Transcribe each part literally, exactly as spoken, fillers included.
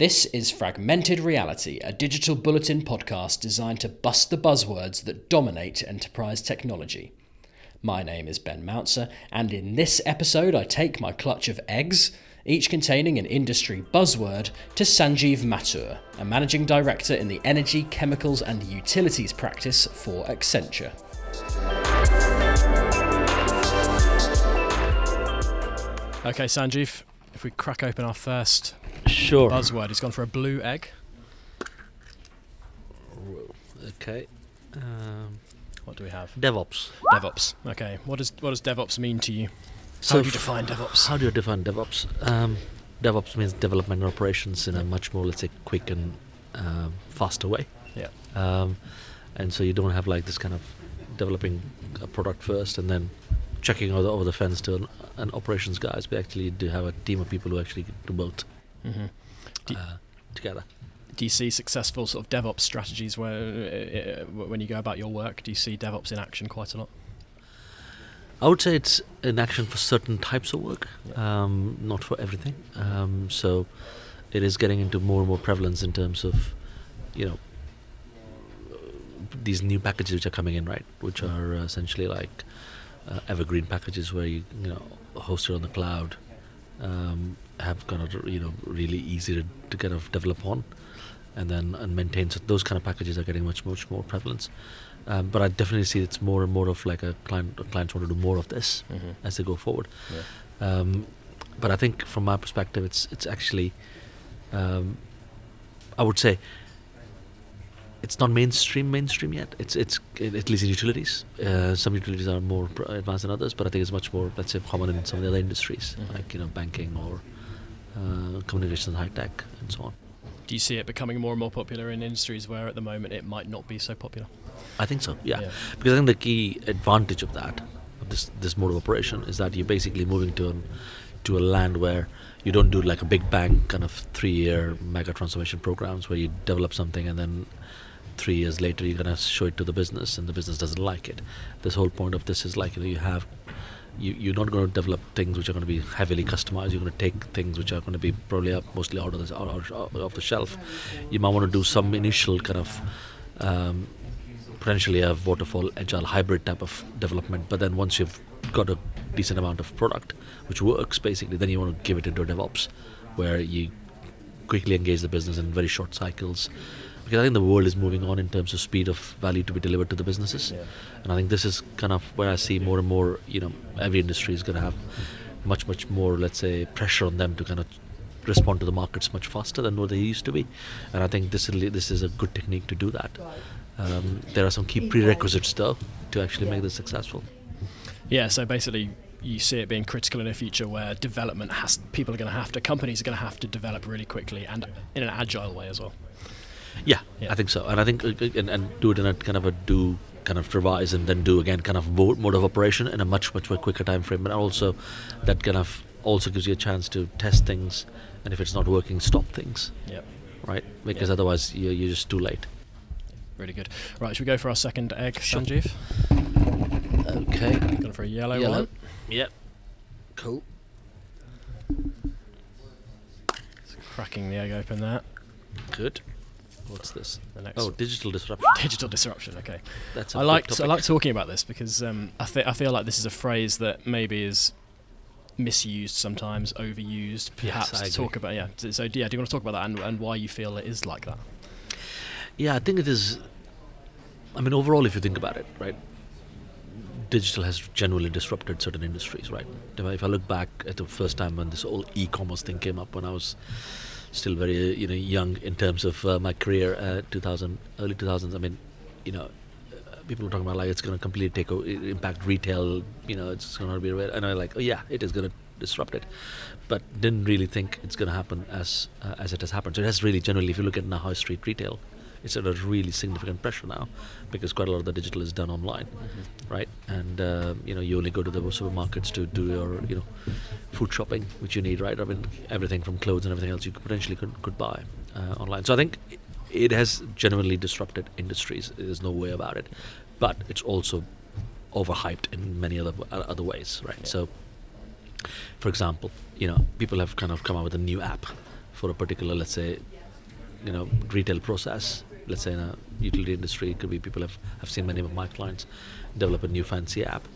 This is Fragmented Reality, a digital bulletin podcast designed to bust the buzzwords that dominate enterprise technology. My name is Ben Mouncer, and in this episode I take my clutch of eggs, each containing an industry buzzword, to Sanjeev Mathur, a managing director in the energy, chemicals and utilities practice for Accenture. Okay, Sanjeev, if we crack open our first sure. buzzword, it's gone for a blue egg. Okay. Um, what do we have? DevOps. DevOps. Okay. What does what does DevOps mean to you? So how do you define DevOps? How do you define DevOps? Um, DevOps means development and operations in a much more, let's say, quick and uh, faster way. Yeah. Um, and so you don't have like this kind of developing a product first and then checking over the, over the fence to an, an operations guys. We actually do have a team of people who actually do both mm-hmm. do uh, together. Do you see successful sort of DevOps strategies where, uh, when you go about your work? Do you see DevOps in action quite a lot? I would say it's in action for certain types of work, yeah. um, not for everything. Um, so it is getting into more and more prevalence in terms of, you know, these new packages which are coming in, right? Which are essentially like Uh, evergreen packages where you, you know, hosted on the cloud, um, have kind of, you know, really easy to, to kind of develop on and then and maintain. So those kind of packages are getting much, much more prevalence. Um, but I definitely see it's more and more of like a client, clients want to do more of this mm-hmm. as they go forward. Yeah. Um, but I think from my perspective, it's it's actually, um, I would say, it's not mainstream mainstream yet. It's it's at least in utilities. Uh, some utilities are more advanced than others, but I think it's much more, let's say, common in some of the other industries, mm-hmm. like, you know, banking or uh, communications, high tech, and so on. Do you see it becoming more and more popular in industries where at the moment it might not be so popular? I think so. Yeah, yeah. Because I think the key advantage of that, of this this mode of operation, is that you're basically moving to an, to a land where you don't do like a big bang kind of three-year mega transformation programs where you develop something and then three years later you're going to show it to the business and the business doesn't like it. This whole point of this is like, you know, you have, you, you're not going to develop things which are going to be heavily customized. You're going to take things which are going to be probably up mostly out of, this, out, out, out of the shelf. You might want to do some initial kind of um, potentially a waterfall, agile, hybrid type of development, but then once you've got a decent amount of product which works basically, then you want to give it into DevOps where you quickly engage the business in very short cycles. Because I think the world is moving on in terms of speed of value to be delivered to the businesses. Yeah. And I think this is kind of where I see more and more, you know, every industry is going to have much, much more, let's say, pressure on them to kind of respond to the markets much faster than what they used to be. And I think this is, this is a good technique to do that. Um, there are some key prerequisites, though, to actually make this successful. Yeah, so basically you see it being critical in a future where development has, people are going to have to, companies are going to have to develop really quickly and in an agile way as well. Yeah, yeah, I think so, and I think and, and do it in a kind of a do kind of revise and then do again kind of mode of operation in a much much quicker time frame, and also that kind of also gives you a chance to test things, and if it's not working, stop things. Yeah, right. Because yeah. otherwise you're, you're just too late. Really good. Right, should we go for our second egg, Sanjeev? Okay. Going for a yellow, yellow. one. Yep. Cool. It's cracking the egg open there. Good. What's this? The next oh, one. Digital disruption. Digital disruption. Okay, that's. I like. I like talking about this because um, I think I feel like this is a phrase that maybe is misused sometimes, overused. Perhaps yes, I talk agree. about yeah. So yeah, do you want to talk about that and, and why you feel it is like that? Yeah, I think it is. I mean, overall, if you think about it, right, digital has generally disrupted certain industries, right? If I look back at the first time when this whole e-commerce thing came up, when I was still very, you know, young in terms of uh, my career, uh, two thousand, early two thousands. I mean, you know, uh, people were talking about like it's going to completely take o- impact retail. You know, it's going to be, and I'm like, oh yeah, it is going to disrupt it, but didn't really think it's going to happen as uh, as it has happened. So it has really generally, if you look at now high street retail, it's under really significant pressure now because quite a lot of the digital is done online, mm-hmm. right? And uh, you know, you only go to the supermarkets to do your, you know, food shopping, which you need, right? I mean, everything from clothes and everything else you could potentially could, could buy uh, online. So I think it, it has genuinely disrupted industries. There's no way about it, but it's also overhyped in many other uh, other ways, right? Yeah. So, for example, you know, people have kind of come out with a new app for a particular, let's say, you know, retail process. Let's say in a utility industry, it could be people have, I've seen many of my clients develop a new fancy app,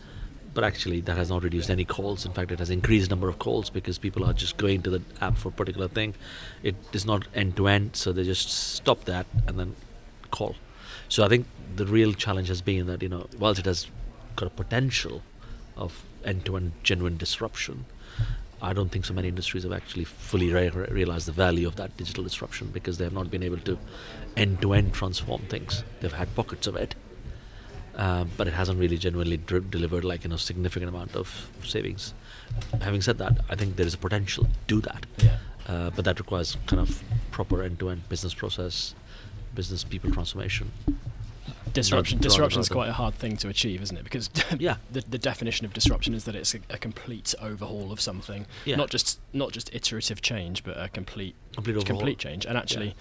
but actually that has not reduced any calls. In fact, it has increased number of calls because people are just going to the app for a particular thing. It is not end to end, so they just stop that and then call. So I think the real challenge has been that, you know, whilst it has got a potential of end-to-end genuine disruption, I don't think so many industries have actually fully re- realized the value of that digital disruption because they have not been able to end-to-end transform things. They've had pockets of it, um, but it hasn't really genuinely d- delivered like, you know, significant amount of savings. Having said that, I think there is a potential to do that, yeah. uh, but that requires kind of proper end-to-end business process, business people transformation. Disruption disruption is quite a hard thing to achieve, isn't it? Because yeah. the, the definition of disruption is that it's a, a complete overhaul of something, yeah. not just not just iterative change, but a complete complete, complete change. And actually,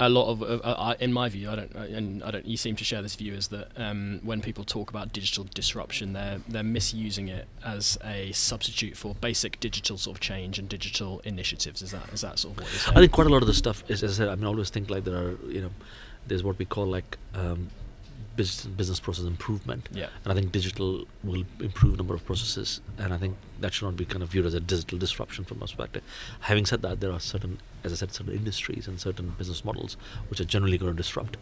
yeah. a lot of, uh, uh, in my view, I don't, and I don't. You seem to share this view, is that um, when people talk about digital disruption, they're they're misusing it as a substitute for basic digital sort of change and digital initiatives. Is that is that sort of what you're saying? I think quite a lot of the stuff is, as I said, I mean, I always think like there are, you know. There's what we call like um, business, business process improvement, yeah. and I think digital will improve number of processes, and I think that should not be kind of viewed as a digital disruption from my perspective. Having said that, there are certain, as I said, certain industries and certain business models which are generally going to disrupt,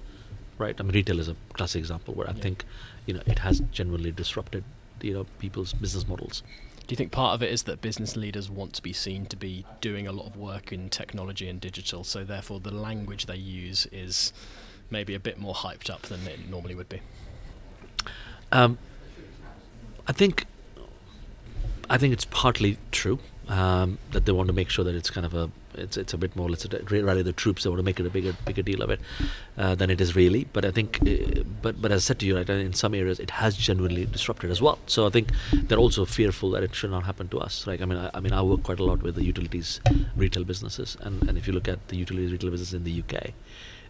right? I mean, retail is a classic example where I yeah. think, you know, it has genuinely disrupted, you know, people's business models. Do you think part of it is that business leaders want to be seen to be doing a lot of work in technology and digital, so therefore the language they use is maybe a bit more hyped up than it normally would be? Um, I think I think it's partly true um, that they want to make sure that it's kind of a it's it's a bit more let's rally the troops. They want to make it a bigger bigger deal of it uh, than it is really. But I think uh, but but as I said to you, right, in some areas it has genuinely disrupted as well. So I think they're also fearful that it should not happen to us. Like I mean I, I mean I work quite a lot with the utilities retail businesses, and, and if you look at the utilities retail business in the U K,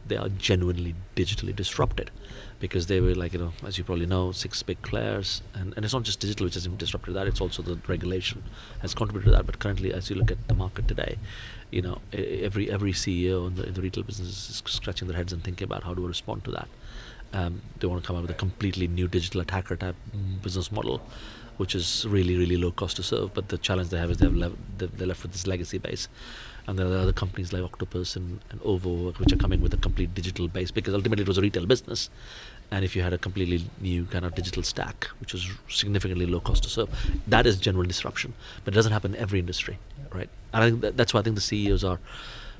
they are genuinely digitally disrupted because they were like, you know, as you probably know, six big players. And, and it's not just digital which has disrupted that, it's also the regulation has contributed to that. But currently, as you look at the market today, you know, every every C E O in the, in the retail business is scratching their heads and thinking about how do I respond to that. Um, they want to come up with a completely new digital attacker type business model, which is really, really low cost to serve. But the challenge they have is they're left, they're left with this legacy base. And there are other companies like Octopus and, and Ovo, which are coming with a complete digital base, because ultimately it was a retail business. And if you had a completely new kind of digital stack, which was significantly low cost to serve, that is general disruption. But it doesn't happen in every industry, right? And I think that, that's why I think the C E Os are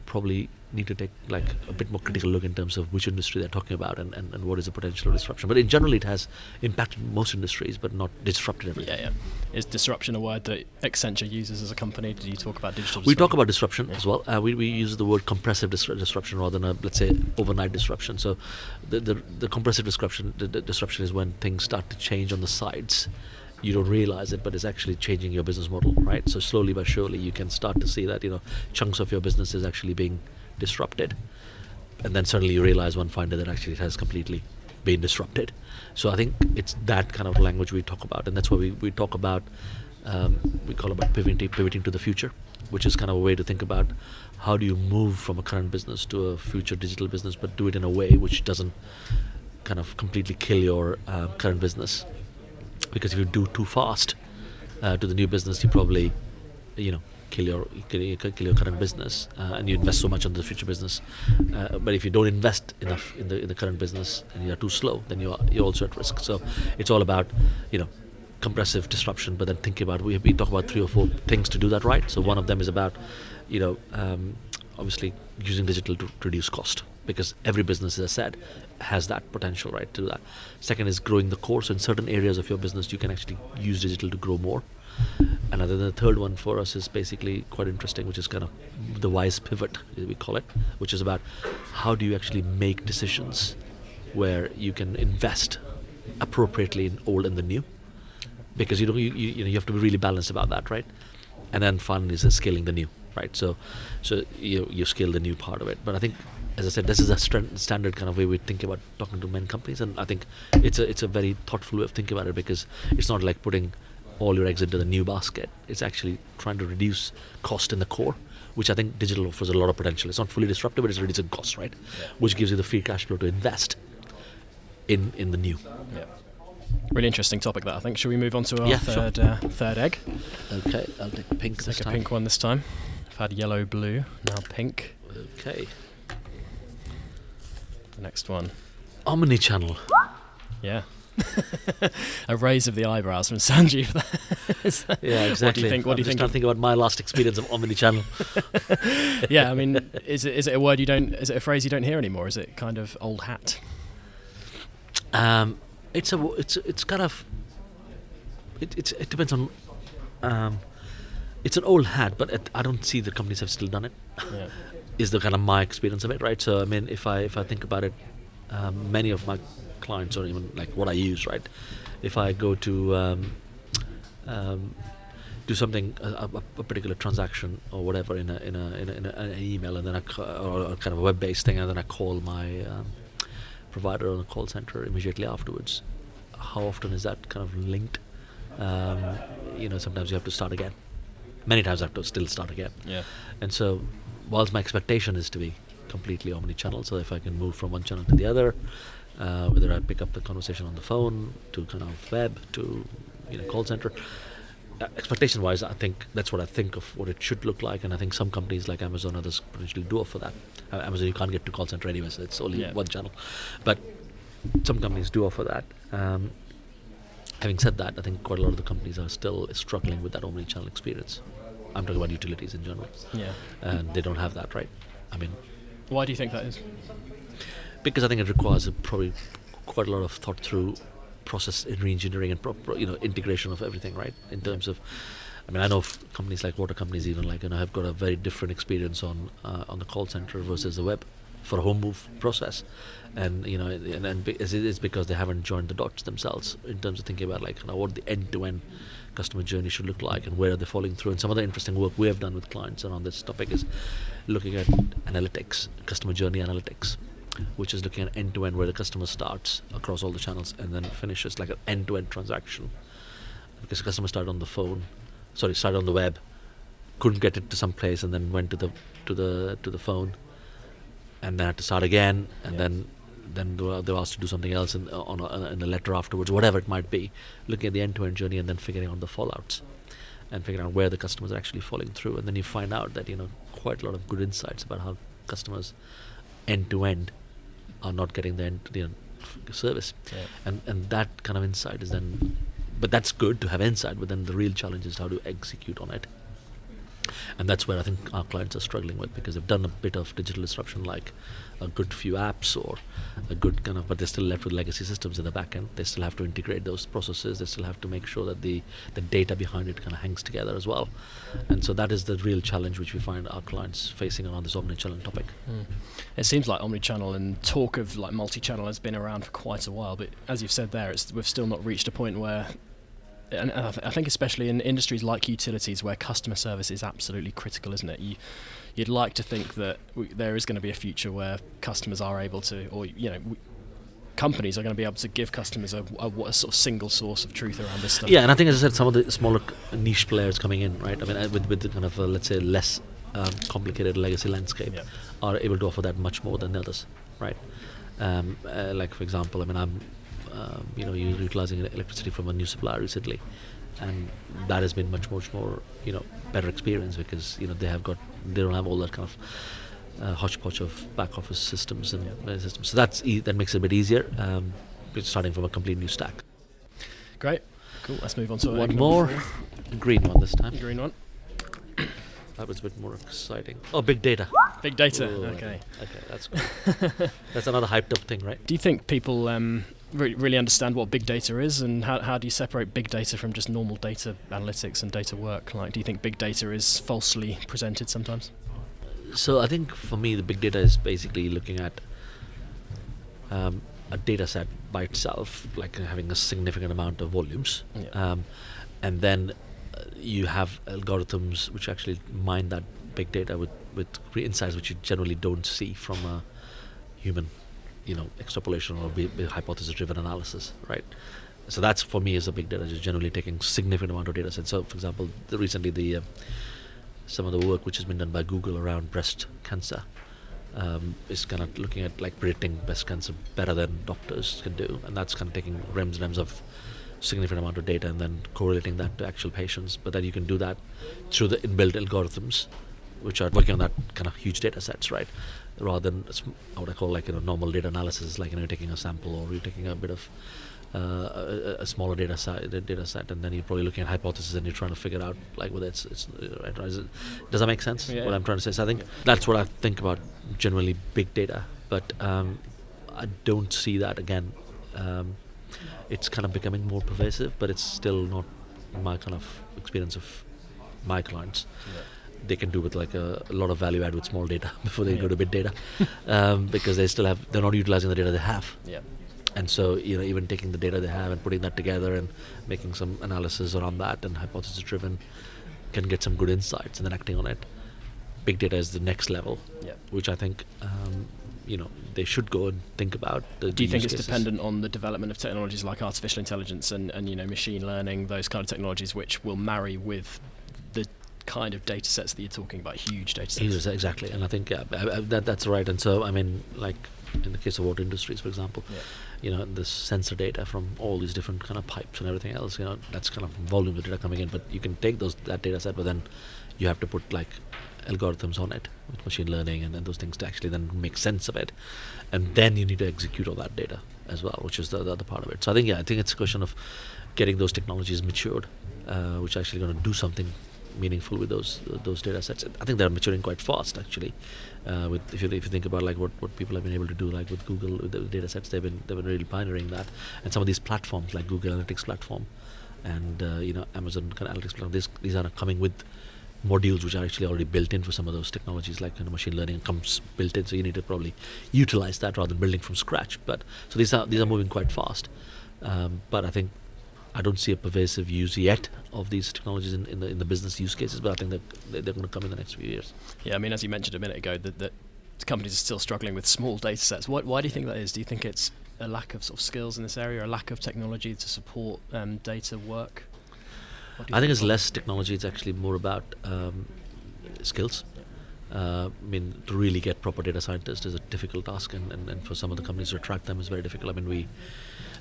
probably need to take like a bit more critical look in terms of which industry they're talking about and, and, and what is the potential of disruption. But in general, it has impacted most industries, but not disrupted everything. Yeah, yeah. Is disruption a word that Accenture uses as a company? Do you talk about digital disruption? We talk about disruption yeah. as well. Uh, we, we use the word compressive dis- disruption rather than, a, let's say, overnight disruption. So the the, the compressive disruption the, the disruption is when things start to change on the sides. You don't realize it, but it's actually changing your business model, right? So slowly but surely, you can start to see that, you know, chunks of your business is actually being disrupted, and then suddenly you realize one fine day that actually it has completely been disrupted. So I think it's that kind of language we talk about, and that's why we, we talk about um, we call about pivoting pivoting to the future, which is kind of a way to think about how do you move from a current business to a future digital business, but do it in a way which doesn't kind of completely kill your uh, current business. Because if you do too fast uh, to the new business, you probably, you know, kill your kill your current business, uh, and you invest so much on the future business. Uh, but if you don't invest enough in the in the current business, and you are too slow, then you are you're also at risk. So it's all about, you know, compressive disruption. But then think about we we talk about three or four things to do that right. So one of them is about, you know, um, obviously using digital to reduce cost, because every business, as I said, has that potential, right, to do that. Second is growing the core. So in certain areas of your business, you can actually use digital to grow more. And then the third one for us is basically quite interesting, which is kind of the wise pivot, we call it, which is about how do you actually make decisions where you can invest appropriately in old and the new, because you don't, you, you know, you have to be really balanced about that, right? And then finally is scaling the new, right? So, so you you scale the new part of it. But I think, as I said, this is a st- standard kind of way we think about talking to many companies, and I think it's a it's a very thoughtful way of thinking about it, because it's not like putting all your eggs into the new basket. It's actually trying to reduce cost in the core which I think digital offers a lot of potential. It's not fully disruptive, but it's reducing costs, right? Yeah. Which gives you the free cash flow to invest in in the new. Yeah. Really interesting topic that, I think. Should we move on to our yeah, third sure. uh, third egg? Okay, I'll take pink I'll this take time. Take a pink one this time. I've had yellow, blue, now pink. Okay. The next one. Omnichannel. Yeah. A raise of the eyebrows from Sanjeev. Yeah, exactly. What do you think? What I'm do you just think? Trying to think about my last experience of omnichannel. Yeah, I mean, is it is it a word you don't? Is it a phrase you don't hear anymore? Is it kind of old hat? Um, it's a it's it's kind of it it's, it depends on. Um, it's an old hat, but it, I don't see the companies have still done it. Yeah. Is the kind of my experience of it, right? So I mean, if I if I think about it, um, many of my clients or even like what I use, right? If I go to um, um, do something, a, a particular transaction or whatever in a in a in, a, in a, an email, and then I or kind of a web-based thing, and then I call my um, provider on the call center immediately afterwards. How often is that kind of linked? Um, you know, sometimes you have to start again. Many times I have to still start again. Yeah. And so, whilst my expectation is to be completely omni-channel, so if I can move from one channel to the other. Uh, whether I pick up the conversation on the phone to kind of web to you know call center, uh, expectation wise, I think that's what I think of what it should look like, and I think some companies like Amazon, others potentially do offer that. Uh, Amazon, you can't get to call center anyway, so it's only yeah. one channel, but some companies do offer that. Um, having said that, I think quite a lot of the companies are still struggling with that omni-channel experience. I'm talking about utilities in general, yeah, and they don't have that, right? I mean, why do you think that is? Because I think it requires a, probably quite a lot of thought through process and re-engineering and proper, you know, integration of everything, right? In terms of, I mean, I know f- companies like water companies even like, you know, have got a very different experience on uh, on the call center versus the web for a home move process, and you know, and, and be, it is because they haven't joined the dots themselves in terms of thinking about like you know, what the end-to-end customer journey should look like and where are they falling through. And some other interesting work we have done with clients around this topic is looking at analytics, customer journey analytics, which is looking at end-to-end where the customer starts across all the channels and then finishes like an end-to-end transaction. Because the customer started on the phone, sorry, started on the web, couldn't get it to some place, and then went to the to the to the phone, and then had to start again, and yeah. then then they were asked to do something else in, on a, in a letter afterwards, whatever it might be. Looking at the end-to-end journey and then figuring out the fallouts, and figuring out where the customers are actually falling through, and then you find out that you know quite a lot of good insights about how customers end-to-end are not getting the end to the service, yeah. and and that kind of insight is then, but that's good to have insight. But then the real challenge is how to execute on it, and that's where I think our clients are struggling with, because they've done a bit of digital disruption, like a good few apps or a good kind of, but they're still left with legacy systems in the back end. They still have to integrate those processes. They still have to make sure that the the data behind it kind of hangs together as well, and so that is the real challenge which we find our clients facing around this omni-channel topic. Mm. It seems like omni-channel and talk of like multi-channel has been around for quite a while, but as you've said there, it's we've still not reached a point where. And I, th- I think especially in industries like utilities where customer service is absolutely critical, isn't it? You, you'd like to think that w- there is going to be a future where customers are able to, or, you know, w- companies are going to be able to give customers a, a, a sort of single source of truth around this stuff. Yeah, and I think, as I said, some of the smaller niche players coming in, right? I mean, uh, with, with the kind of, uh, let's say, less um, complicated legacy landscape yeah. are able to offer that much more than the others, right? Um, uh, like, for example, I mean, I'm... Um, you know, you're utilizing electricity from a new supplier recently, and that has been much, much more, you know, better experience, because you know they have got, they don't have all that kind of uh, hodgepodge of back office systems and yeah. systems. So that's e- that makes it a bit easier. Um, it's starting from a complete new stack. Great, cool. Let's move on to one more green one this time. Green one. That was a bit more exciting. Oh, big data. Big data. Ooh, okay. Okay, that's good. That's another hyped up thing, right? Do you think people? Um, really understand what big data is, and how how do you separate big data from just normal data analytics and data work? Like, do you think big data is falsely presented sometimes? So I think for me the big data is basically looking at um, a data set by itself, like having a significant amount of volumes, yeah. um, and then you have algorithms which actually mine that big data with, with insights which you generally don't see from a human you know, extrapolation or be, be hypothesis-driven analysis, right? So that's, for me, is a big data, just generally taking significant amount of data sets. So, for example, the, recently the uh, some of the work which has been done by Google around breast cancer. Um, is kind of looking at like predicting breast cancer better than doctors can do, and that's kind of taking reams and reams of significant amount of data and then correlating that to actual patients. But then you can do that through the inbuilt algorithms, which are working on that kind of huge data sets, right? Rather than what I call like you know normal data analysis, like you know you're taking a sample or you're taking a bit of uh, a, a smaller data set, data set, and then you're probably looking at hypotheses and you're trying to figure out like whether it's it's right. Does that make sense? Yeah. What I'm trying to say is I think yeah. that's what I think about. Generally big data, but um, I don't see that again. Um, it's kind of becoming more pervasive, but it's still not my kind of experience of my clients. Yeah. They can do with like a, a lot of value add with small data before they yeah. go to big data, um, because they still have they're not utilizing the data they have. Yeah. And so you know even taking the data they have and putting that together and making some analysis around that and hypothesis driven can get some good insights and then acting on it. Big data is the next level, yeah. which I think um, you know they should go and think about. The Do you think it's cases. dependent on the development of technologies like artificial intelligence and, and you know machine learning, those kind of technologies which will marry with the kind of data sets that you're talking about, huge data sets? Exactly, and I think yeah, I, I, that that's right. And so I mean, like in the case of water industries, for example, yeah. you know the sensor data from all these different kind of pipes and everything else, you know that's kind of volume of data coming in. But you can take those that data set, but then you have to put like algorithms on it with machine learning and, and those things to actually then make sense of it, and then you need to execute all that data as well, which is the, the other part of it. So I think yeah I think it's a question of getting those technologies matured, uh, which are actually going to do something meaningful with those uh, those data sets. I think they're maturing quite fast actually, uh, with if you, if you think about like what, what people have been able to do like with Google with the data sets. They've been they've been really pioneering that, and some of these platforms like Google Analytics platform and uh, you know Amazon Analytics platform, these, these are coming with modules which are actually already built in for some of those technologies, like you know, machine learning comes built in, so you need to probably utilize that rather than building from scratch. But so these are these are moving quite fast. Um, but I think I don't see a pervasive use yet of these technologies in, in the in the business use cases. But I think that they're, they're going to come in the next few years. Yeah, I mean, as you mentioned a minute ago, that, that companies are still struggling with small data sets. Why, why do you think that is? Do you think it's a lack of sort of skills in this area, or a lack of technology to support um, data work? I think it's less technology. It's actually more about um, skills. Uh, I mean, to really get proper data scientists is a difficult task, and, and, and for some of the companies to attract them is very difficult. I mean, we,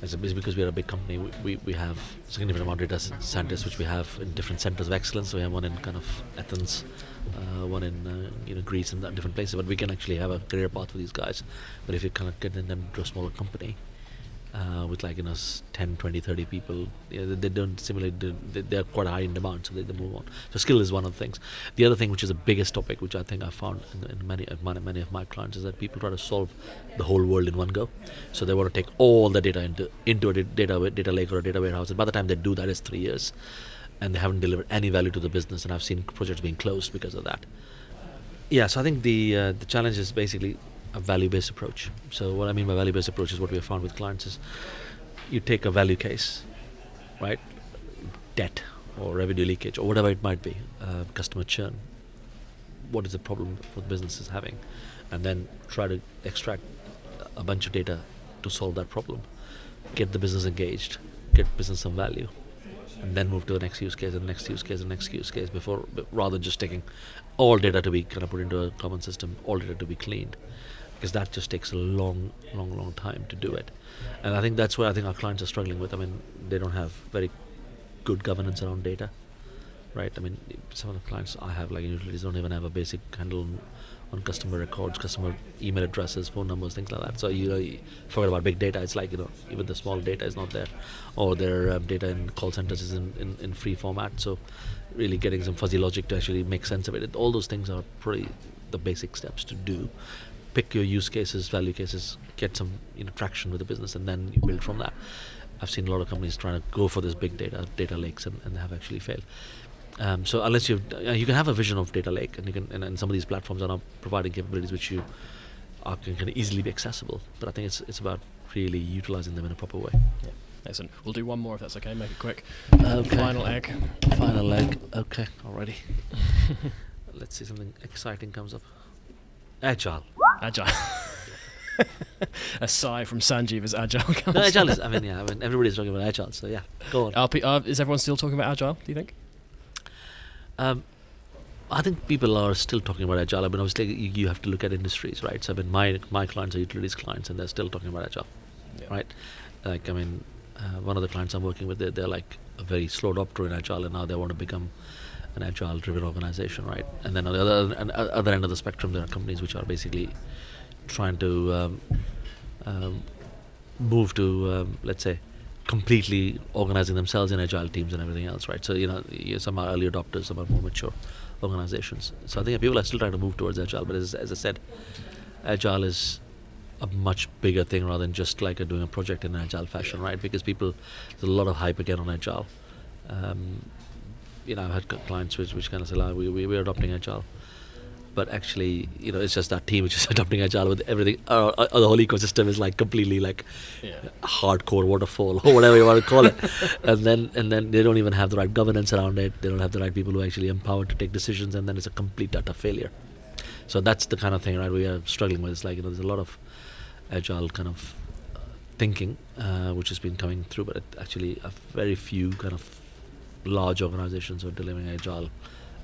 as a business, because we are a big company, we, we, we have significant amount of data scientists, which we have in different centers of excellence. So we have one in kind of Athens, uh, one in uh, you know Greece, and different places. But we can actually have a career path for these guys. But if you kind of get them to a smaller company, Uh, with like you know ten, twenty, thirty people, yeah, they, they don't simulate, they, they're quite high in demand, so they, they move on. So skill is one of the things. The other thing, which is the biggest topic, which I think I found in, in many, of my, many of my clients, is that people try to solve the whole world in one go. So they want to take all the data into into a data data lake or a data warehouse, and by the time they do that, it's three years, and they haven't delivered any value to the business. And I've seen projects being closed because of that. Yeah, so I think the uh, the challenge is basically a value-based approach. So what I mean by value-based approach is what we have found with clients is you take a value case, right? Debt or revenue leakage or whatever it might be, uh, customer churn. What is the problem what business is having? And then try to extract a bunch of data to solve that problem. Get the business engaged, get business some value, and then move to the next use case and the next use case and the next use case before, rather than just taking all data to be kind of put into a common system, all data to be cleaned. Because that just takes a long, long, long time to do it, and I think that's where I think our clients are struggling with. I mean, they don't have very good governance around data, right? I mean, some of the clients I have, like utilities, don't even have a basic handle on, on customer records, customer email addresses, phone numbers, things like that. So you know, you forget about big data. It's like you know, even the small data is not there, or their um, data in call centers is in, in, in free format. So really getting some fuzzy logic to actually make sense of it. All those things are pretty the basic steps to do. Pick your use cases, value cases, get some you know, traction with the business, and then you build from that. I've seen a lot of companies trying to go for this big data, data lakes, and, and they have actually failed. Um, so unless you uh, you can have a vision of data lake, and you can, and, and some of these platforms are now providing capabilities which you are, can, can easily be accessible. But I think it's it's about really utilizing them in a proper way. Yeah. Excellent. We'll do one more if that's okay. Make it quick. Okay. Final egg. Final egg. Okay. Alrighty. Let's see something exciting comes up. Agile. Agile. A sigh from Sanjeev is agile. No, agile is. I mean, yeah. I mean, everybody's talking about agile, so yeah. Go on. R P, uh, is everyone still talking about agile? Do you think? Um, I think people are still talking about agile. I mean, obviously, you have to look at industries, right? So, I mean, my my clients are utilities clients, and they're still talking about agile, yeah. right? Like, I mean, uh, one of the clients I'm working with, they're, they're like a very slow adopter in agile, and now they want to become an agile-driven organization, right? And then on the other, on the other end of the spectrum, there are companies which are basically trying to um, um, move to, um, let's say, completely organizing themselves in agile teams and everything else, right? So, you know, some are early adopters, some are more mature organizations. So I think people are still trying to move towards agile, but as, as I said, agile is a much bigger thing rather than just like a, doing a project in an agile fashion, right? Because people, there's a lot of hype again on agile. Um, you know, I've had clients which, which kind of say, oh, we, we, we're adopting agile. But actually, you know, it's just that team which is adopting agile with everything. Uh, uh, the whole ecosystem is like completely like yeah. hardcore waterfall or whatever you want to call it. And then and then they don't even have the right governance around it. They don't have the right people who are actually empowered to take decisions. And then it's a complete data failure. So that's the kind of thing, right, we are struggling with. It's like, you know, there's a lot of agile kind of uh, thinking uh, which has been coming through, but it actually a very few kind of large organizations are delivering agile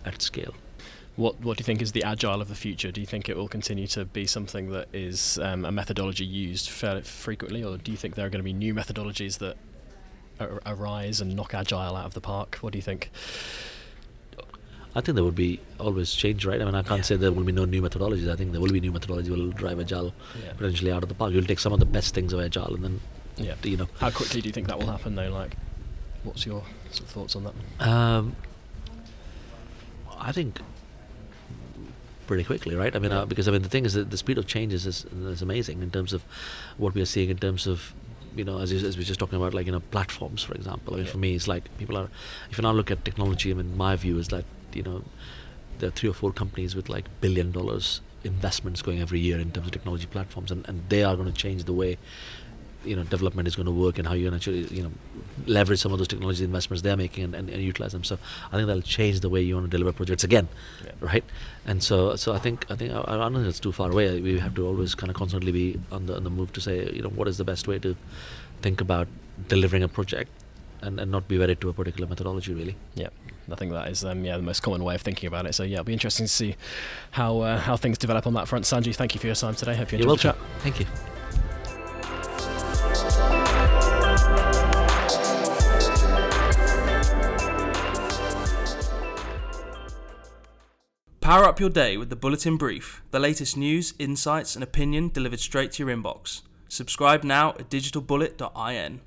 at scale. What what do you think is the agile of the future? Do you think it will continue to be something that is um, a methodology used fairly frequently, or do you think there are going to be new methodologies that ar- arise and knock agile out of the park? What do you think? I think there would be always change, right? I mean, I can't yeah. say there will be no new methodologies. I think there will be new methodologies that will drive agile yeah. potentially out of the park. You'll take some of the best things of agile, and then yeah. you know. How quickly do you think that will happen, though? Like, what's your sort of thoughts on that? Um, I think. Pretty quickly, right? I mean, yeah. uh, because I mean, the thing is that the speed of change is, is is amazing in terms of what we are seeing in terms of, you know, as, as we were just talking about, like, you know, platforms, for example. I mean, yeah. for me, it's like people are, if you now look at technology, I mean, my view is that, you know, there are three or four companies with like billion dollars investments going every year in terms of technology platforms, and, and they are going to change the way, you know, development is going to work and how you're going to actually, you know, leverage some of those technology investments they're making and, and, and utilize them. So I think that'll change the way you want to deliver projects again, yeah. right? And so, so I think I think I, I don't think it's too far away. We have to always kind of constantly be on the on the move to say, you know, what is the best way to think about delivering a project, and, and not be wedded to a particular methodology, really. Yeah, I think that is um, yeah the most common way of thinking about it. So yeah, it'll be interesting to see how uh, how things develop on that front. Sanjeev, thank you for your time today. Hope you enjoyed the chat. Thank you. Power up your day with the Bulletin Brief, the latest news, insights and opinion delivered straight to your inbox. Subscribe now at digital bullet dot I N.